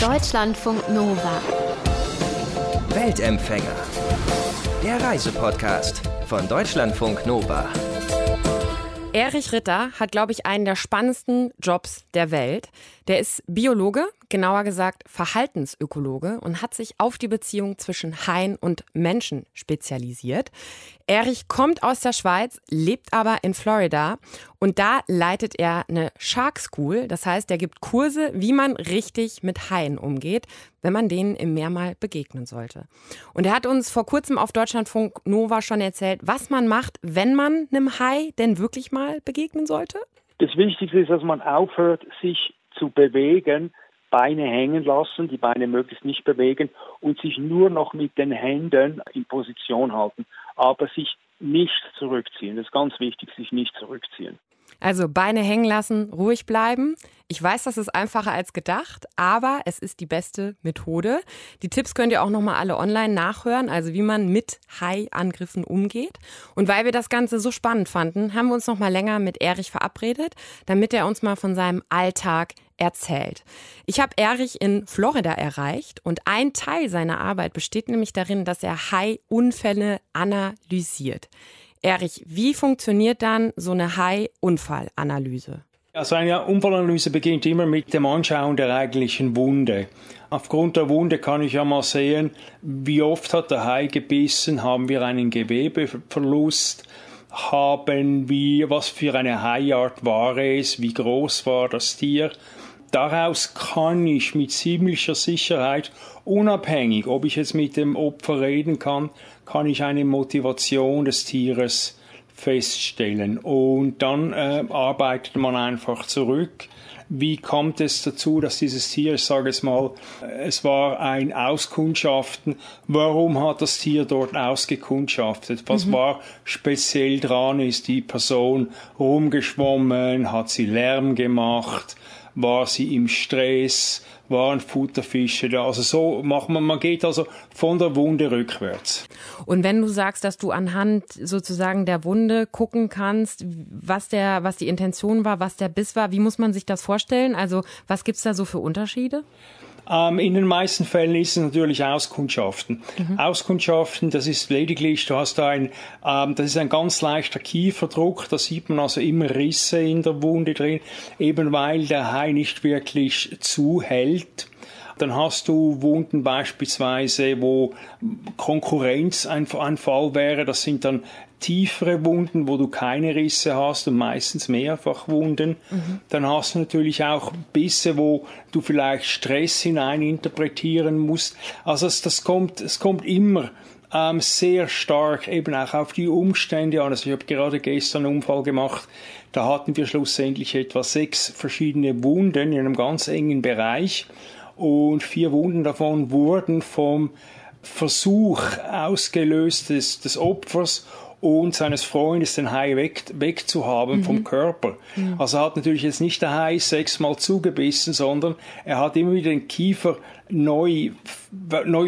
Deutschlandfunk Nova. Weltempfänger. Der Reisepodcast von Deutschlandfunk Nova. Erich Ritter hat, glaube ich, einen der spannendsten Jobs der Welt. Der ist Biologe, genauer gesagt Verhaltensökologe, und hat sich auf die Beziehung zwischen Haien und Menschen spezialisiert. Erich kommt aus der Schweiz, lebt aber in Florida, und da leitet er eine Shark School. Das heißt, er gibt Kurse, wie man richtig mit Haien umgeht, wenn man denen im Meer mal begegnen sollte. Und er hat uns vor kurzem auf Deutschlandfunk Nova schon erzählt, was man macht, wenn man einem Hai denn wirklich mal begegnen sollte. Das Wichtigste ist, dass man aufhört, sich zu bewegen, Beine hängen lassen, die Beine möglichst nicht bewegen und sich nur noch mit den Händen in Position halten, aber sich nicht zurückziehen. Das ist ganz wichtig, sich nicht zurückziehen. Also Beine hängen lassen, ruhig bleiben. Ich weiß, das ist einfacher als gedacht, aber es ist die beste Methode. Die Tipps könnt ihr auch nochmal alle online nachhören, also wie man mit Hai-Angriffen umgeht. Und weil wir das Ganze so spannend fanden, haben wir uns nochmal länger mit Erich verabredet, damit er uns mal von seinem Alltag erzählt. Ich habe Erich in Florida erreicht, und ein Teil seiner Arbeit besteht nämlich darin, dass er Hai-Unfälle analysiert. Erich, wie funktioniert dann so eine Hai-Unfallanalyse? Also eine Unfallanalyse beginnt immer mit dem Anschauen der eigentlichen Wunde. Aufgrund der Wunde kann ich ja mal sehen, wie oft hat der Hai gebissen, haben wir einen Gewebeverlust, haben wir, was für eine Haiart war es, wie groß war das Tier. Daraus kann ich mit ziemlicher Sicherheit, unabhängig, ob ich jetzt mit dem Opfer reden kann, kann ich eine Motivation des Tieres feststellen. Und dann arbeitet man einfach zurück. Wie kommt es dazu, dass dieses Tier, ich sage es mal, es war ein Auskundschaften. Warum hat das Tier dort ausgekundschaftet? Was war speziell dran? Ist die Person rumgeschwommen? Hat sie Lärm gemacht? War sie im Stress? Waren Futterfische da? Also so macht man geht also von der Wunde rückwärts. Und wenn du sagst, dass du anhand sozusagen der Wunde gucken kannst, was die Intention war, was der Biss war, wie muss man sich das vorstellen? Also was gibt's da so für Unterschiede? In den meisten Fällen ist es natürlich Auskundschaften. Auskundschaften, das ist lediglich, das ist ein ganz leichter Kieferdruck, da sieht man also immer Risse in der Wunde drin, eben weil der Hai nicht wirklich zuhält. Dann hast du Wunden beispielsweise, wo Konkurrenz ein Fall wäre. Das sind dann tiefere Wunden, wo du keine Risse hast und meistens mehrfach Wunden. Dann hast du natürlich auch Bisse, wo du vielleicht Stress hineininterpretieren musst. Also es kommt immer sehr stark eben auch auf die Umstände an. Also ich habe gerade gestern einen Unfall gemacht, da hatten wir schlussendlich etwa 6 verschiedene Wunden in einem ganz engen Bereich. Und 4 Wunden davon wurden vom Versuch ausgelöst des Opfers und seines Freundes, den Hai wegzuhaben vom Körper. Also hat natürlich jetzt nicht der Hai 6-mal zugebissen, sondern er hat immer wieder den Kiefer neu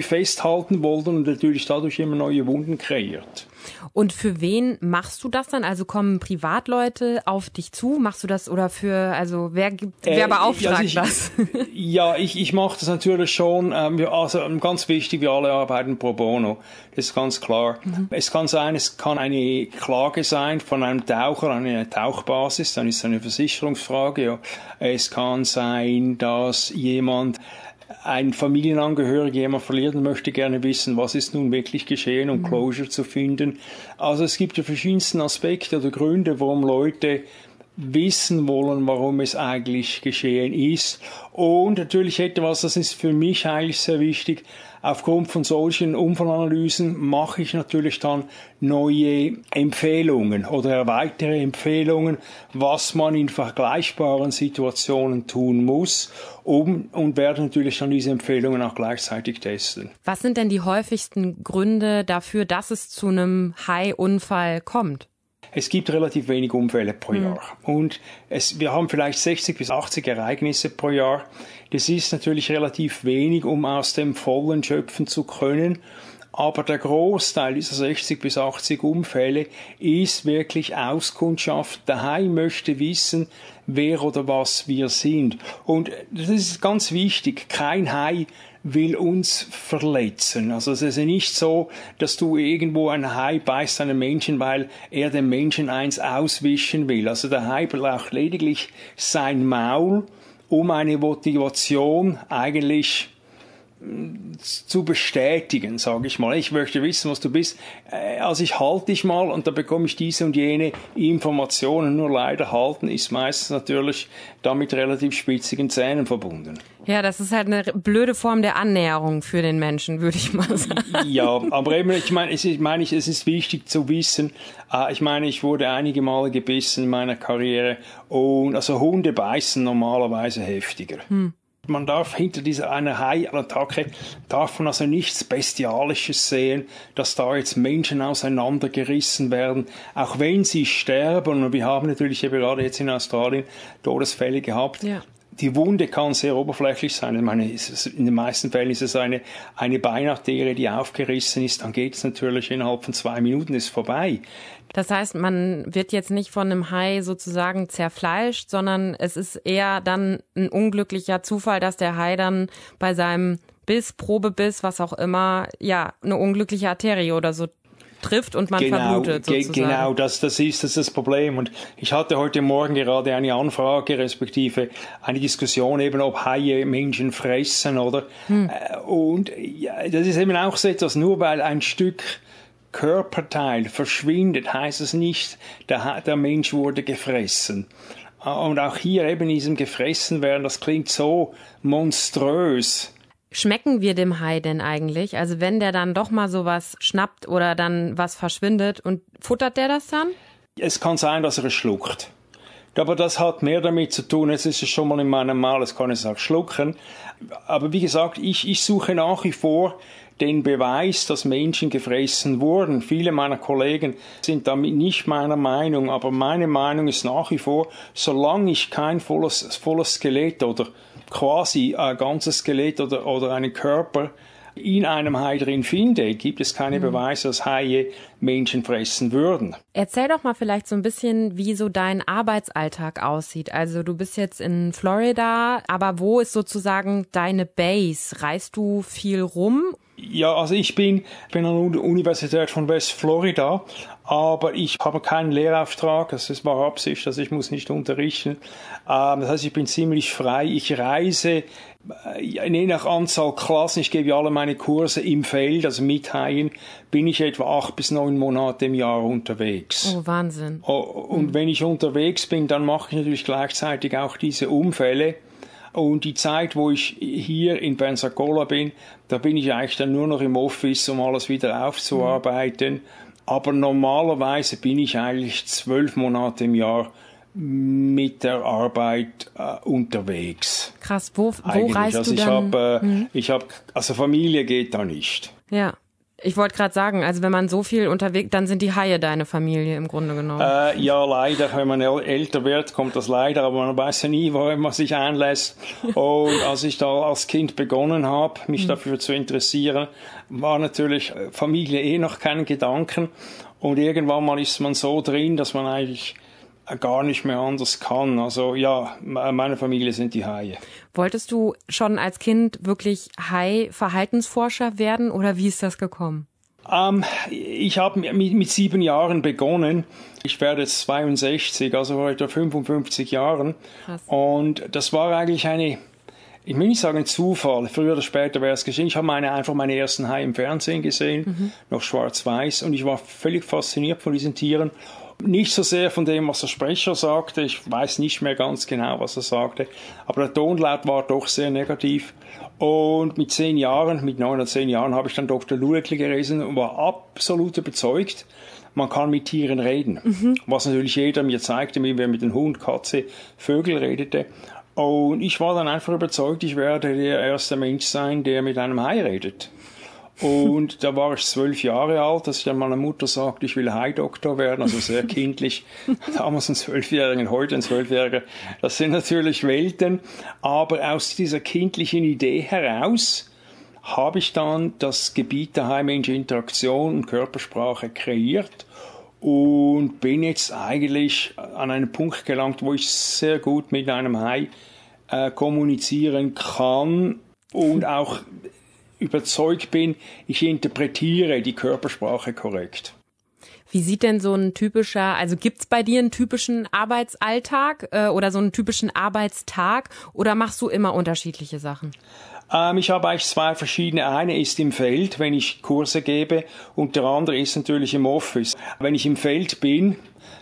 festhalten wollen und natürlich dadurch immer neue Wunden kreiert. Und für wen machst du das dann? Also kommen Privatleute auf dich zu? Machst du das oder wer beauftragt das? Ja, ich mache das natürlich schon. Also ganz wichtig, wir alle arbeiten pro bono. Das ist ganz klar. Es kann eine Klage sein von einem Taucher an einer Tauchbasis. Dann ist es eine Versicherungsfrage. Ja. Es kann sein, dass ein Familienangehöriger, jemand verliert und möchte gerne wissen, was ist nun wirklich geschehen, um Closure zu finden. Also es gibt die verschiedensten Aspekte oder Gründe, warum Leute wissen wollen, warum es eigentlich geschehen ist. Und natürlich etwas, das ist für mich eigentlich sehr wichtig, aufgrund von solchen Unfallanalysen mache ich natürlich dann neue Empfehlungen oder weitere Empfehlungen, was man in vergleichbaren Situationen tun muss, und werde natürlich dann diese Empfehlungen auch gleichzeitig testen. Was sind denn die häufigsten Gründe dafür, dass es zu einem Hai-Unfall kommt? Es gibt relativ wenig Unfälle pro Jahr. Und wir haben vielleicht 60 bis 80 Ereignisse pro Jahr. Das ist natürlich relativ wenig, um aus dem Vollen schöpfen zu können. Aber der Großteil dieser 60 bis 80 Unfälle ist wirklich Auskundschaft. Daheim möchte wissen, wer oder was wir sind. Und das ist ganz wichtig. Kein Hai will uns verletzen. Also es ist nicht so, dass du irgendwo ein Hai beißt einen Menschen, weil er dem Menschen eins auswischen will. Also der Hai braucht lediglich sein Maul, um eine Motivation eigentlich zu bestätigen, sage ich mal. Ich möchte wissen, was du bist. Also ich halte dich mal und dann bekomme ich diese und jene Informationen. Nur leider halten ist meistens natürlich damit relativ spitzigen Zähnen verbunden. Ja, das ist halt eine blöde Form der Annäherung für den Menschen, würde ich mal sagen. Ja, aber eben, es ist wichtig zu wissen. Ich meine, ich wurde einige Male gebissen in meiner Karriere und also Hunde beißen normalerweise heftiger. Man darf hinter dieser einer Hai-Attacke darf man also nichts Bestialisches sehen, dass da jetzt Menschen auseinandergerissen werden, auch wenn sie sterben. Und wir haben natürlich eben gerade jetzt in Australien Todesfälle gehabt. Ja. Die Wunde kann sehr oberflächlich sein. Ich meine, in den meisten Fällen ist es eine Beinarterie, die aufgerissen ist. Dann geht es natürlich innerhalb von 2 Minuten, ist vorbei. Das heißt, man wird jetzt nicht von einem Hai sozusagen zerfleischt, sondern es ist eher dann ein unglücklicher Zufall, dass der Hai dann bei seinem Biss, Probebiss, was auch immer, ja, eine unglückliche Arterie oder so trifft und man verblutet sozusagen. Genau, das ist das Problem. Und ich hatte heute Morgen gerade eine Anfrage, respektive eine Diskussion eben, ob Haie Menschen fressen, oder? Und ja, das ist eben auch so etwas, nur weil ein Stück Körperteil verschwindet, heißt es nicht, der Mensch wurde gefressen. Und auch hier eben in diesem Gefressenwerden, das klingt so monströs. Schmecken wir dem Hai denn eigentlich? Also wenn der dann doch mal sowas schnappt oder dann was verschwindet, und futtert der das dann? Es kann sein, dass er es schluckt. Aber das hat mehr damit zu tun, jetzt ist es schon mal in meinem Maul, es kann es auch schlucken. Aber wie gesagt, ich suche nach wie vor den Beweis, dass Menschen gefressen wurden. Viele meiner Kollegen sind damit nicht meiner Meinung, aber meine Meinung ist nach wie vor, solange ich kein volles Skelett oder quasi ein ganzes Skelett oder einen Körper in einem Hai drin finde, gibt es keine Beweise, dass Haie Menschen fressen würden. Erzähl doch mal vielleicht so ein bisschen, wie so dein Arbeitsalltag aussieht. Also du bist jetzt in Florida, aber wo ist sozusagen deine Base? Reist du viel rum? Ja, also ich bin an der Universität von West Florida, aber ich habe keinen Lehrauftrag, das war Absicht, dass ich muss nicht unterrichten. Das heißt, ich bin ziemlich frei. Ich reise je nach Anzahl Klassen, ich gebe alle meine Kurse im Feld, also mit Haien, bin ich etwa 8 bis 9 Monate im Jahr unterwegs. Oh, Wahnsinn. Und wenn ich unterwegs bin, dann mache ich natürlich gleichzeitig auch diese Unfälle. Und die Zeit, wo ich hier in Pensacola bin, da bin ich eigentlich dann nur noch im Office, um alles wieder aufzuarbeiten. Aber normalerweise bin ich eigentlich 12 Monate im Jahr mit der Arbeit unterwegs. Krass, wo reist du dann? Also Familie geht da nicht. Ja. Ich wollte gerade sagen, also wenn man so viel unterwegs, dann sind die Haie deine Familie im Grunde genommen. Ja, leider. Wenn man älter wird, kommt das leider, aber man weiß ja nie, woran man sich einlässt. Und als ich da als Kind begonnen habe, mich dafür zu interessieren, war natürlich Familie noch kein Gedanken. Und irgendwann mal ist man so drin, dass man eigentlich gar nicht mehr anders kann. Also ja, meine Familie sind die Haie. Wolltest du schon als Kind wirklich Hai-Verhaltensforscher werden oder wie ist das gekommen? Ich habe mit 7 Jahren begonnen. Ich werde jetzt 62, also vor etwa 55 Jahren. Krass. Und das war eigentlich ich will nicht sagen Zufall, früher oder später wäre es geschehen. Ich habe einfach meine ersten Haie im Fernsehen gesehen, noch schwarz-weiß, und ich war völlig fasziniert von diesen Tieren. Nicht so sehr von dem, was der Sprecher sagte, ich weiß nicht mehr ganz genau, was er sagte, aber der Tonlaut war doch sehr negativ. Und mit 9 oder 10 Jahren habe ich dann Dr. Lueckli gelesen und war absolut überzeugt, man kann mit Tieren reden. Was natürlich jeder mir zeigte, wie wir mit dem Hund, Katze, Vögel redete. Und ich war dann einfach überzeugt, ich werde der erste Mensch sein, der mit einem Hai redet. Und da war ich 12 Jahre alt, dass ich dann meiner Mutter sagte, ich will Haidoktor werden, also sehr kindlich. Damals ein 12-Jähriger, heute ein 12-Jähriger. Das sind natürlich Welten. Aber aus dieser kindlichen Idee heraus habe ich dann das Gebiet der High-Mensch Interaktion und Körpersprache kreiert und bin jetzt eigentlich an einen Punkt gelangt, wo ich sehr gut mit einem Hai kommunizieren kann und auch überzeugt bin, ich interpretiere die Körpersprache korrekt. Wie sieht denn so ein typischer, also gibt's bei dir einen typischen Arbeitsalltag oder so einen typischen Arbeitstag oder machst du immer unterschiedliche Sachen? Ich habe eigentlich zwei verschiedene. Eine ist im Feld, wenn ich Kurse gebe, und der andere ist natürlich im Office. Wenn ich im Feld bin,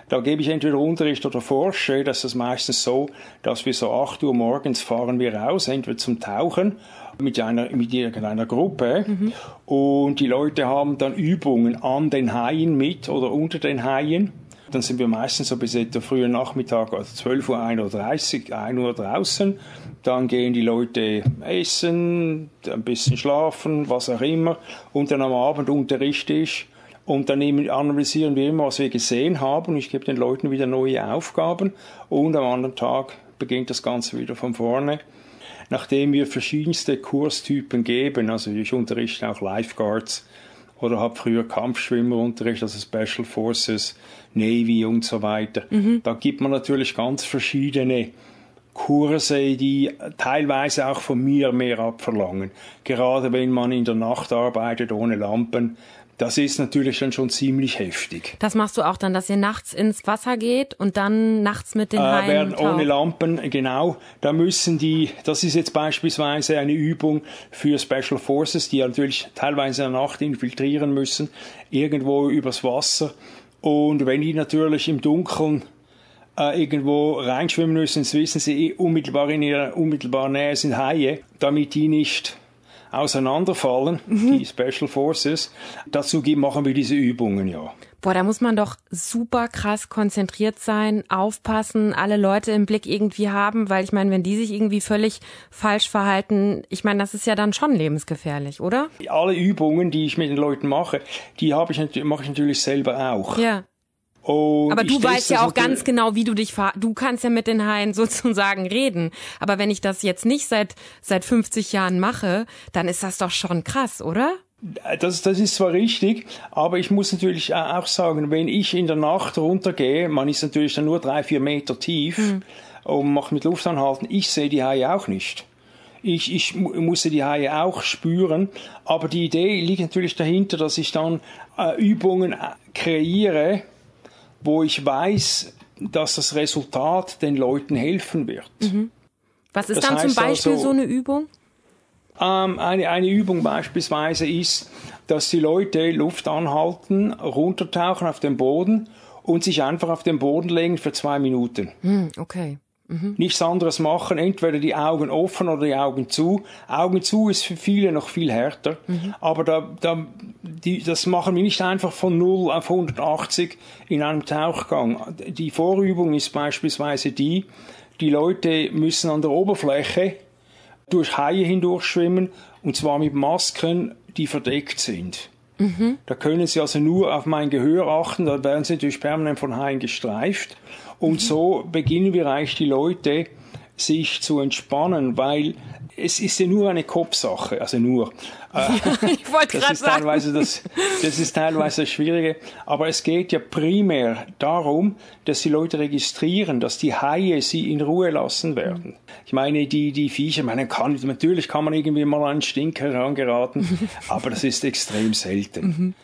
da gebe ich entweder Unterricht oder forsche. Das ist meistens so, dass wir so 8 Uhr morgens fahren wir raus, entweder zum Tauchen mit irgendeiner Gruppe. Mhm. Und die Leute haben dann Übungen an den Haien mit oder unter den Haien. Dann sind wir meistens so bis etwa frühen Nachmittag, also 12 Uhr, 1.30 Uhr, 1 Uhr draußen. Dann gehen die Leute essen, ein bisschen schlafen, was auch immer. Und dann am Abend unterrichte ich. Und dann analysieren wir immer, was wir gesehen haben. Ich gebe den Leuten wieder neue Aufgaben. Und am anderen Tag beginnt das Ganze wieder von vorne. Nachdem wir verschiedenste Kurstypen geben, also ich unterrichte auch Lifeguards, oder habe früher Kampfschwimmerunterricht, also Special Forces, Navy und so weiter. Mhm. Da gibt man natürlich ganz verschiedene Kurse, die teilweise auch von mir mehr abverlangen. Gerade wenn man in der Nacht arbeitet, ohne Lampen, das ist natürlich dann schon ziemlich heftig. Das machst du auch dann, dass ihr nachts ins Wasser geht und dann nachts mit den Haien taucht? Ohne Lampen, genau. Da müssen das ist jetzt beispielsweise eine Übung für Special Forces, die natürlich teilweise in der Nacht infiltrieren müssen, irgendwo übers Wasser. Und wenn die natürlich im Dunkeln irgendwo reinschwimmen müssen, das wissen sie, unmittelbar Nähe sind Haie, damit die nicht auseinanderfallen, die Special Forces. Dazu machen wir diese Übungen, ja. Boah, da muss man doch super krass konzentriert sein, aufpassen, alle Leute im Blick irgendwie haben, weil ich meine, wenn die sich irgendwie völlig falsch verhalten, ich meine, das ist ja dann schon lebensgefährlich, oder? Alle Übungen, die ich mit den Leuten mache, die mache ich natürlich selber auch. Ja. Und aber du weißt ja auch ganz genau, wie du dich verhalten. Du kannst ja mit den Haien sozusagen reden. Aber wenn ich das jetzt nicht seit 50 Jahren mache, dann ist das doch schon krass, oder? Das ist zwar richtig, aber ich muss natürlich auch sagen, wenn ich in der Nacht runtergehe, man ist natürlich dann nur 3-4 Meter tief und macht mit Luft anhalten, ich sehe die Haie auch nicht. Ich musste die Haie auch spüren, aber die Idee liegt natürlich dahinter, dass ich dann Übungen kreiere, wo ich weiß, dass das Resultat den Leuten helfen wird. Mhm. Was ist dann zum Beispiel also, so eine Übung? Eine Übung beispielsweise ist, dass die Leute Luft anhalten, runtertauchen auf den Boden und sich einfach auf den Boden legen für 2 Minuten. Mhm, okay. Mhm. Nichts anderes machen, entweder die Augen offen oder die Augen zu. Augen zu ist für viele noch viel härter, aber das machen wir nicht einfach von 0 auf 180 in einem Tauchgang. Die Vorübung ist beispielsweise die Leute müssen an der Oberfläche durch Haie hindurchschwimmen, und zwar mit Masken, die verdeckt sind. Mhm. Da können sie also nur auf mein Gehör achten, da werden sie natürlich permanent von Haien gestreift. Und so beginnen wir eigentlich die Leute, sich zu entspannen, weil es ist ja nur eine Kopfsache, also nur. Ich wollte gerade sagen. Das ist teilweise das Schwierige, aber es geht ja primär darum, dass die Leute registrieren, dass die Haie sie in Ruhe lassen werden. Ich meine, die Viecher, natürlich kann man irgendwie mal an einen Stinker herangeraten, aber das ist extrem selten.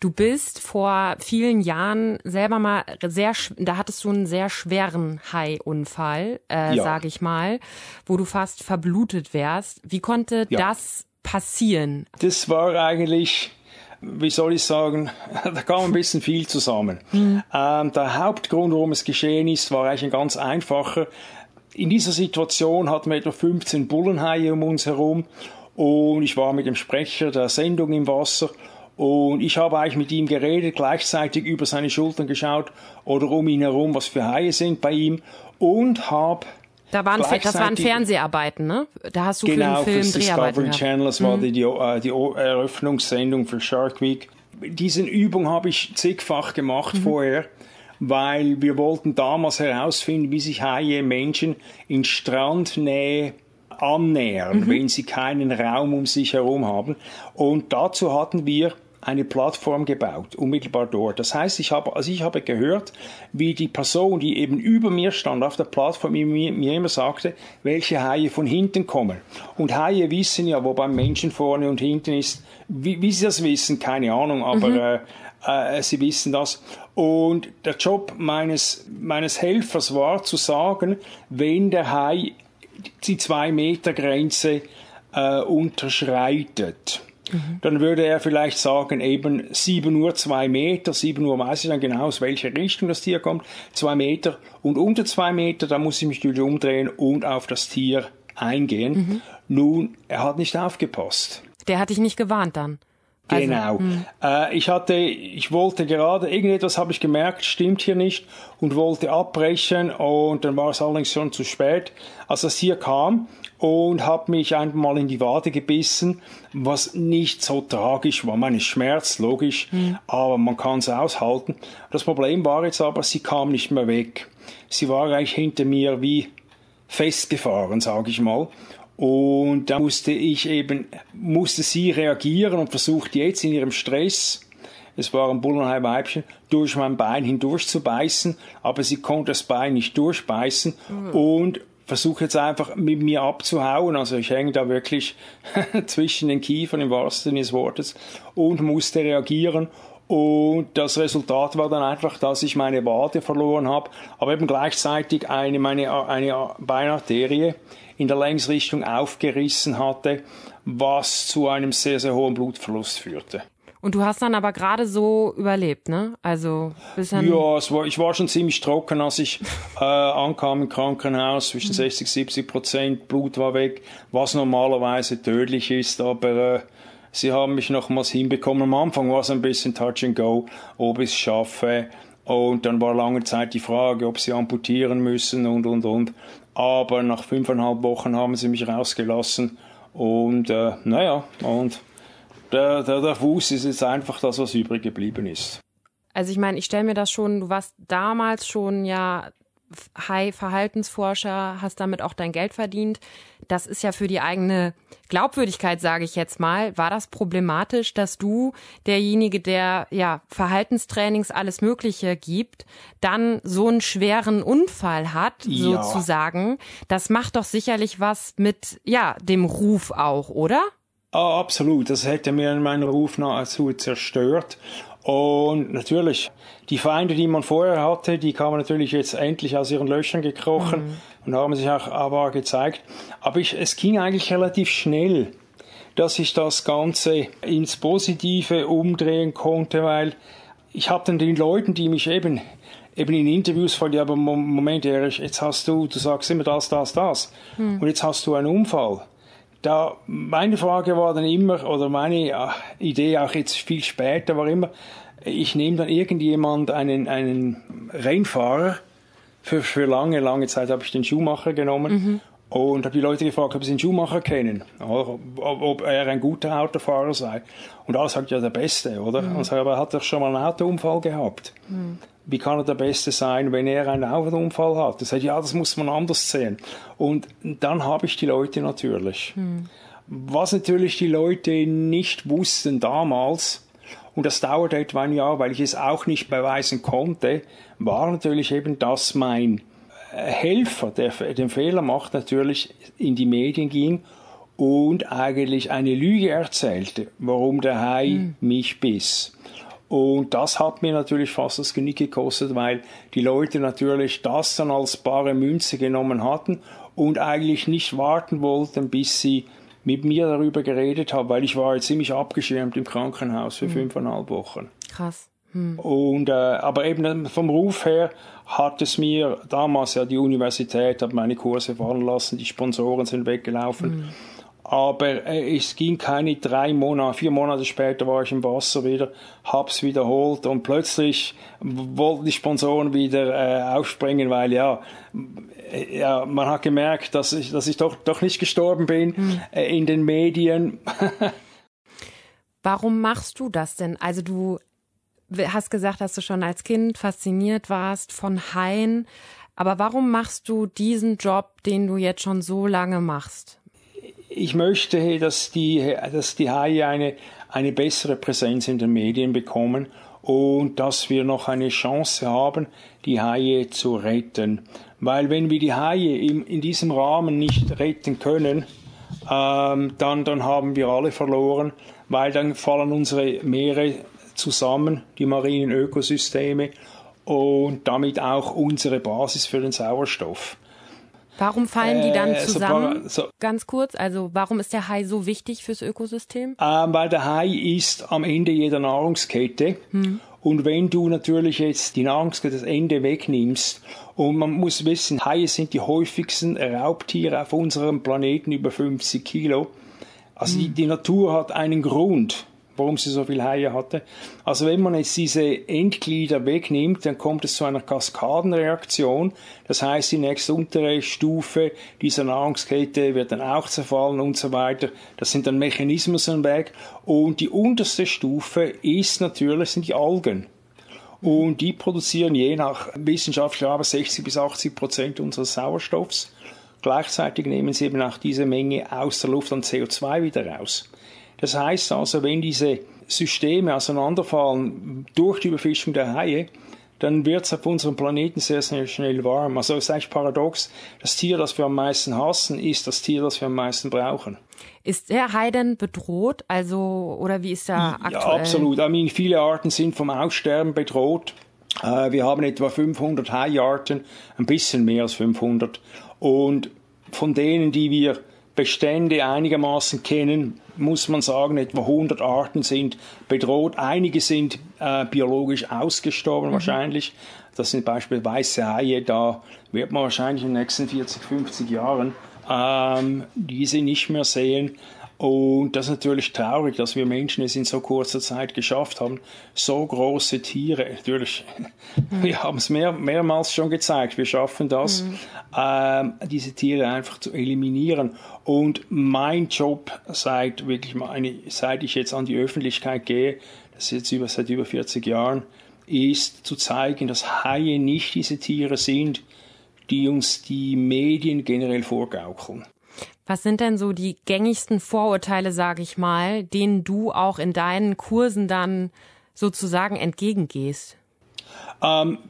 Du bist vor vielen Jahren selber mal da hattest du einen sehr schweren Hai-Unfall, sage ich mal, wo du fast verblutet wärst. Wie konnte das passieren? Das war eigentlich, wie soll ich sagen, da kam ein bisschen viel zusammen. Der Hauptgrund, warum es geschehen ist, war eigentlich ein ganz einfacher. In dieser Situation hatten wir etwa 15 Bullenhaie um uns herum und ich war mit dem Sprecher der Sendung im Wasser. Und ich habe eigentlich mit ihm geredet, gleichzeitig über seine Schultern geschaut oder um ihn herum, was für Haie sind bei ihm. Und habe das waren Fernseharbeiten, ne? Da hast du für den Film Dreharbeiten. Genau, für Discovery Channel, das war die Eröffnungssendung für Shark Week. Diese Übung habe ich zigfach gemacht vorher, weil wir wollten damals herausfinden, wie sich Haie Menschen in Strandnähe annähern, wenn sie keinen Raum um sich herum haben. Und dazu hatten wir eine Plattform gebaut, unmittelbar dort. Das heißt, ich habe gehört, wie die Person, die eben über mir stand auf der Plattform, mir immer sagte, welche Haie von hinten kommen. Und Haie wissen ja, wo beim Menschen vorne und hinten ist. Wie sie das wissen, keine Ahnung, aber sie wissen das. Und der Job meines Helfers war zu sagen, wenn der Hai die 2-Meter-Grenze unterschreitet, dann würde er vielleicht sagen, eben 7 Uhr 2 Meter, 7 Uhr weiß ich dann genau, aus welcher Richtung das Tier kommt, 2 Meter und unter 2 Meter, da muss ich mich natürlich umdrehen und auf das Tier eingehen. Nun, er hat nicht aufgepasst. Der hat dich nicht gewarnt dann? Genau. Ich wollte gerade, irgendetwas habe ich gemerkt, stimmt hier nicht und wollte abbrechen und dann war es allerdings schon zu spät, als das Tier kam und habe mich einmal in die Wade gebissen, was nicht so tragisch war. Man ist Schmerz, logisch, aber man kann es aushalten. Das Problem war jetzt aber, sie kam nicht mehr weg. Sie war eigentlich hinter mir wie festgefahren, sage ich mal. Und da musste sie reagieren und versucht jetzt in ihrem Stress, es war ein Bullenhai-Weibchen, durch mein Bein hindurch zu beißen, aber sie konnte das Bein nicht durchbeißen und versucht jetzt einfach mit mir abzuhauen. Also ich hänge da wirklich zwischen den Kiefern im wahrsten Sinne des Wortes und musste reagieren. Und das Resultat war dann einfach, dass ich meine Wade verloren habe, aber eben gleichzeitig eine Beinarterie in der Längsrichtung aufgerissen hatte, was zu einem sehr, sehr hohen Blutverlust führte. Und du hast dann aber gerade so überlebt, ne? Also bisschen. Ja, ich war schon ziemlich trocken, als ich ankam im Krankenhaus. Zwischen 60-70% Blut war weg, was normalerweise tödlich ist, aber sie haben mich nochmals hinbekommen. Am Anfang war es ein bisschen touch and go, ob ich es schaffe. Und dann war lange Zeit die Frage, ob sie amputieren müssen und. Aber nach 5,5 Wochen haben sie mich rausgelassen. Und der Fuß ist jetzt einfach das, was übrig geblieben ist. Also ich meine, ich stelle mir das schon, du warst damals schon ja Hai-Verhaltensforscher, hast damit auch dein Geld verdient. Das ist ja für die eigene Glaubwürdigkeit, sage ich jetzt mal. War das problematisch, dass du, derjenige, der ja Verhaltenstrainings, alles Mögliche gibt, dann so einen schweren Unfall hat, ja, sozusagen? Das macht doch sicherlich was mit ja dem Ruf auch, oder? Oh, absolut, das hätte mir meinen Ruf nahezu zerstört. Und natürlich, die Feinde, die man vorher hatte, die kamen natürlich jetzt endlich aus ihren Löchern gekrochen und haben sich auch aber gezeigt. Aber es ging eigentlich relativ schnell, dass ich das Ganze ins Positive umdrehen konnte, weil ich habe dann den Leuten, die mich eben in Interviews fragt, ja, aber Moment, Erich, jetzt hast du sagst immer das und jetzt hast du einen Unfall. Da meine Frage war dann immer, oder meine Idee auch jetzt viel später war immer, ich nehme dann irgendjemand, einen Rennfahrer, für lange, lange Zeit habe ich den Schuhmacher genommen und habe die Leute gefragt, ob sie den Schuhmacher kennen, ob er ein guter Autofahrer sei. Und alle sagt ja, der Beste, oder? Und sagt, aber er hat doch schon mal einen Autounfall gehabt. Wie kann er der Beste sein, wenn er einen Autounfall hat? Er sagt, ja, das muss man anders sehen. Und dann habe ich die Leute natürlich. Was natürlich die Leute nicht wussten damals, und das dauerte etwa ein Jahr, weil ich es auch nicht beweisen konnte, war natürlich eben, dass mein Helfer, der den Fehler macht, natürlich in die Medien ging und eigentlich eine Lüge erzählte, warum der Hai mich biss. Und das hat mir natürlich fast das Genick gekostet, weil die Leute natürlich das dann als bare Münze genommen hatten und eigentlich nicht warten wollten, bis sie mit mir darüber geredet haben, weil ich war jetzt ziemlich abgeschirmt im Krankenhaus für 5,5 Wochen. Krass. Und aber eben vom Ruf her hat es mir damals, ja, die Universität hat meine Kurse fallen lassen, die Sponsoren sind weggelaufen. Aber es ging keine 4 Monate später war ich im Wasser wieder, hab's wiederholt und plötzlich wollten die Sponsoren wieder aufspringen, weil ja man hat gemerkt, dass ich doch nicht gestorben bin in den Medien. Warum machst du das denn? Also du hast gesagt, dass du schon als Kind fasziniert warst von Haien, aber warum machst du diesen Job, den du jetzt schon so lange machst? Ich möchte, dass die Haie eine bessere Präsenz in den Medien bekommen und dass wir noch eine Chance haben, die Haie zu retten. Weil wenn wir die Haie in diesem Rahmen nicht retten können, dann haben wir alle verloren, weil dann fallen unsere Meere zusammen, die marinen Ökosysteme und damit auch unsere Basis für den Sauerstoff. Warum fallen die dann zusammen? Ganz kurz, also warum ist der Hai so wichtig fürs Ökosystem? Weil der Hai ist am Ende jeder Nahrungskette. Und wenn du natürlich jetzt die Nahrungskette das Ende wegnimmst, und man muss wissen, Haie sind die häufigsten Raubtiere auf unserem Planeten, über 50 Kilo. Also die Natur hat einen Grund, warum sie so viele Haie hatte. Also wenn man jetzt diese Endglieder wegnimmt, dann kommt es zu einer Kaskadenreaktion. Das heißt, die nächste untere Stufe dieser Nahrungskette wird dann auch zerfallen und so weiter. Das sind dann Mechanismen weg. Und die unterste Stufe ist natürlich, sind die Algen. Und die produzieren je nach wissenschaftlicher Arbeit 60-80% unseres Sauerstoffs. Gleichzeitig nehmen sie eben auch diese Menge aus der Luft an CO2 wieder raus. Das heißt also, wenn diese Systeme auseinanderfallen durch die Überfischung der Haie, dann wird es auf unserem Planeten sehr, sehr schnell warm. Also es ist eigentlich paradox, das Tier, das wir am meisten hassen, ist das Tier, das wir am meisten brauchen. Ist der Hai denn bedroht? Also, oder wie ist er aktuell? Ja, absolut. Viele Arten sind vom Aussterben bedroht. Wir haben etwa 500 Haiarten, ein bisschen mehr als 500. Und von denen, die wir Bestände einigermaßen kennen, muss man sagen, etwa 100 Arten sind bedroht. Einige sind biologisch ausgestorben wahrscheinlich. Das sind beispielsweise weiße Haie, da wird man wahrscheinlich in den nächsten 40-50 Jahren diese nicht mehr sehen. Und das ist natürlich traurig, dass wir Menschen es in so kurzer Zeit geschafft haben, so große Tiere, natürlich, wir haben es mehrmals schon gezeigt, wir schaffen das, diese Tiere einfach zu eliminieren. Und mein Job, seit ich jetzt an die Öffentlichkeit gehe, das ist jetzt seit über 40 Jahren, ist zu zeigen, dass Haie nicht diese Tiere sind, die uns die Medien generell vorgaukeln. Was sind denn so die gängigsten Vorurteile, sage ich mal, denen du auch in deinen Kursen dann sozusagen entgegengehst?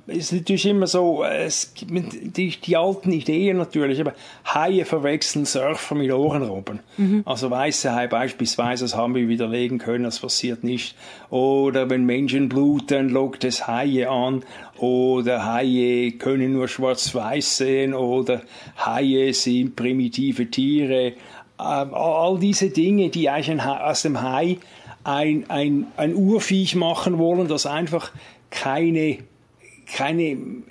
Es ist natürlich immer so, es gibt die alten Ideen natürlich, aber Haie verwechseln Surfer mit Ohrenrobben. Also weiße Haie beispielsweise, das haben wir widerlegen können, das passiert nicht. Oder wenn Menschen bluten, lockt es Haie an. Oder Haie können nur schwarz-weiß sehen. Oder Haie sind primitive Tiere. All diese Dinge, die eigentlich aus dem Hai ein Urviech machen wollen, das einfach keine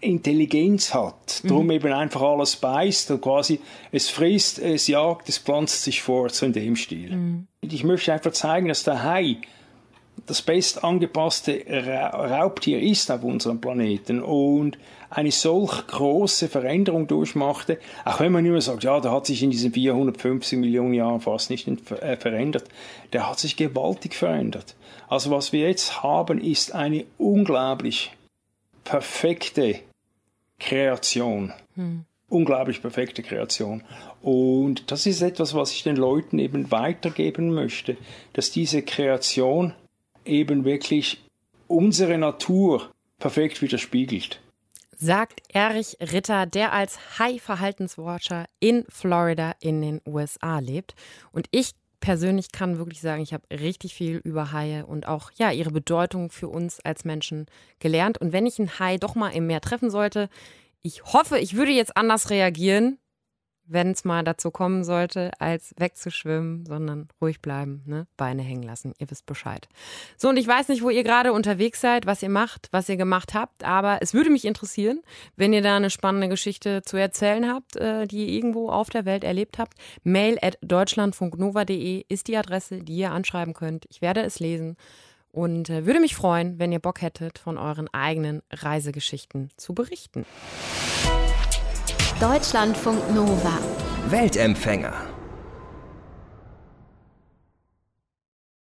Intelligenz hat, darum eben einfach alles beißt und quasi es frisst, es jagt, es pflanzt sich fort, so in dem Stil. Ich möchte einfach zeigen, dass der Hai das best angepasste Raubtier ist auf unserem Planeten und eine solch große Veränderung durchmachte, auch wenn man immer sagt, ja, der hat sich in diesen 450 Millionen Jahren fast nicht verändert, der hat sich gewaltig verändert. Also was wir jetzt haben, ist eine unglaublich perfekte Kreation. Unglaublich perfekte Kreation. Und das ist etwas, was ich den Leuten eben weitergeben möchte, dass diese Kreation eben wirklich unsere Natur perfekt widerspiegelt. Sagt Erich Ritter, der als Hai-Verhaltensforscher in Florida in den USA lebt. Und ich persönlich kann wirklich sagen, ich habe richtig viel über Haie und auch ihre Bedeutung für uns als Menschen gelernt. Und wenn ich einen Hai doch mal im Meer treffen sollte, ich hoffe, ich würde jetzt anders reagieren, wenn es mal dazu kommen sollte, als wegzuschwimmen, sondern ruhig bleiben, ne? Beine hängen lassen, ihr wisst Bescheid. So, und ich weiß nicht, wo ihr gerade unterwegs seid, was ihr macht, was ihr gemacht habt, aber es würde mich interessieren, wenn ihr da eine spannende Geschichte zu erzählen habt, die ihr irgendwo auf der Welt erlebt habt. mail@deutschlandfunknova.de ist die Adresse, die ihr anschreiben könnt. Ich werde es lesen und würde mich freuen, wenn ihr Bock hättet, von euren eigenen Reisegeschichten zu berichten. Deutschlandfunk Nova. Weltempfänger.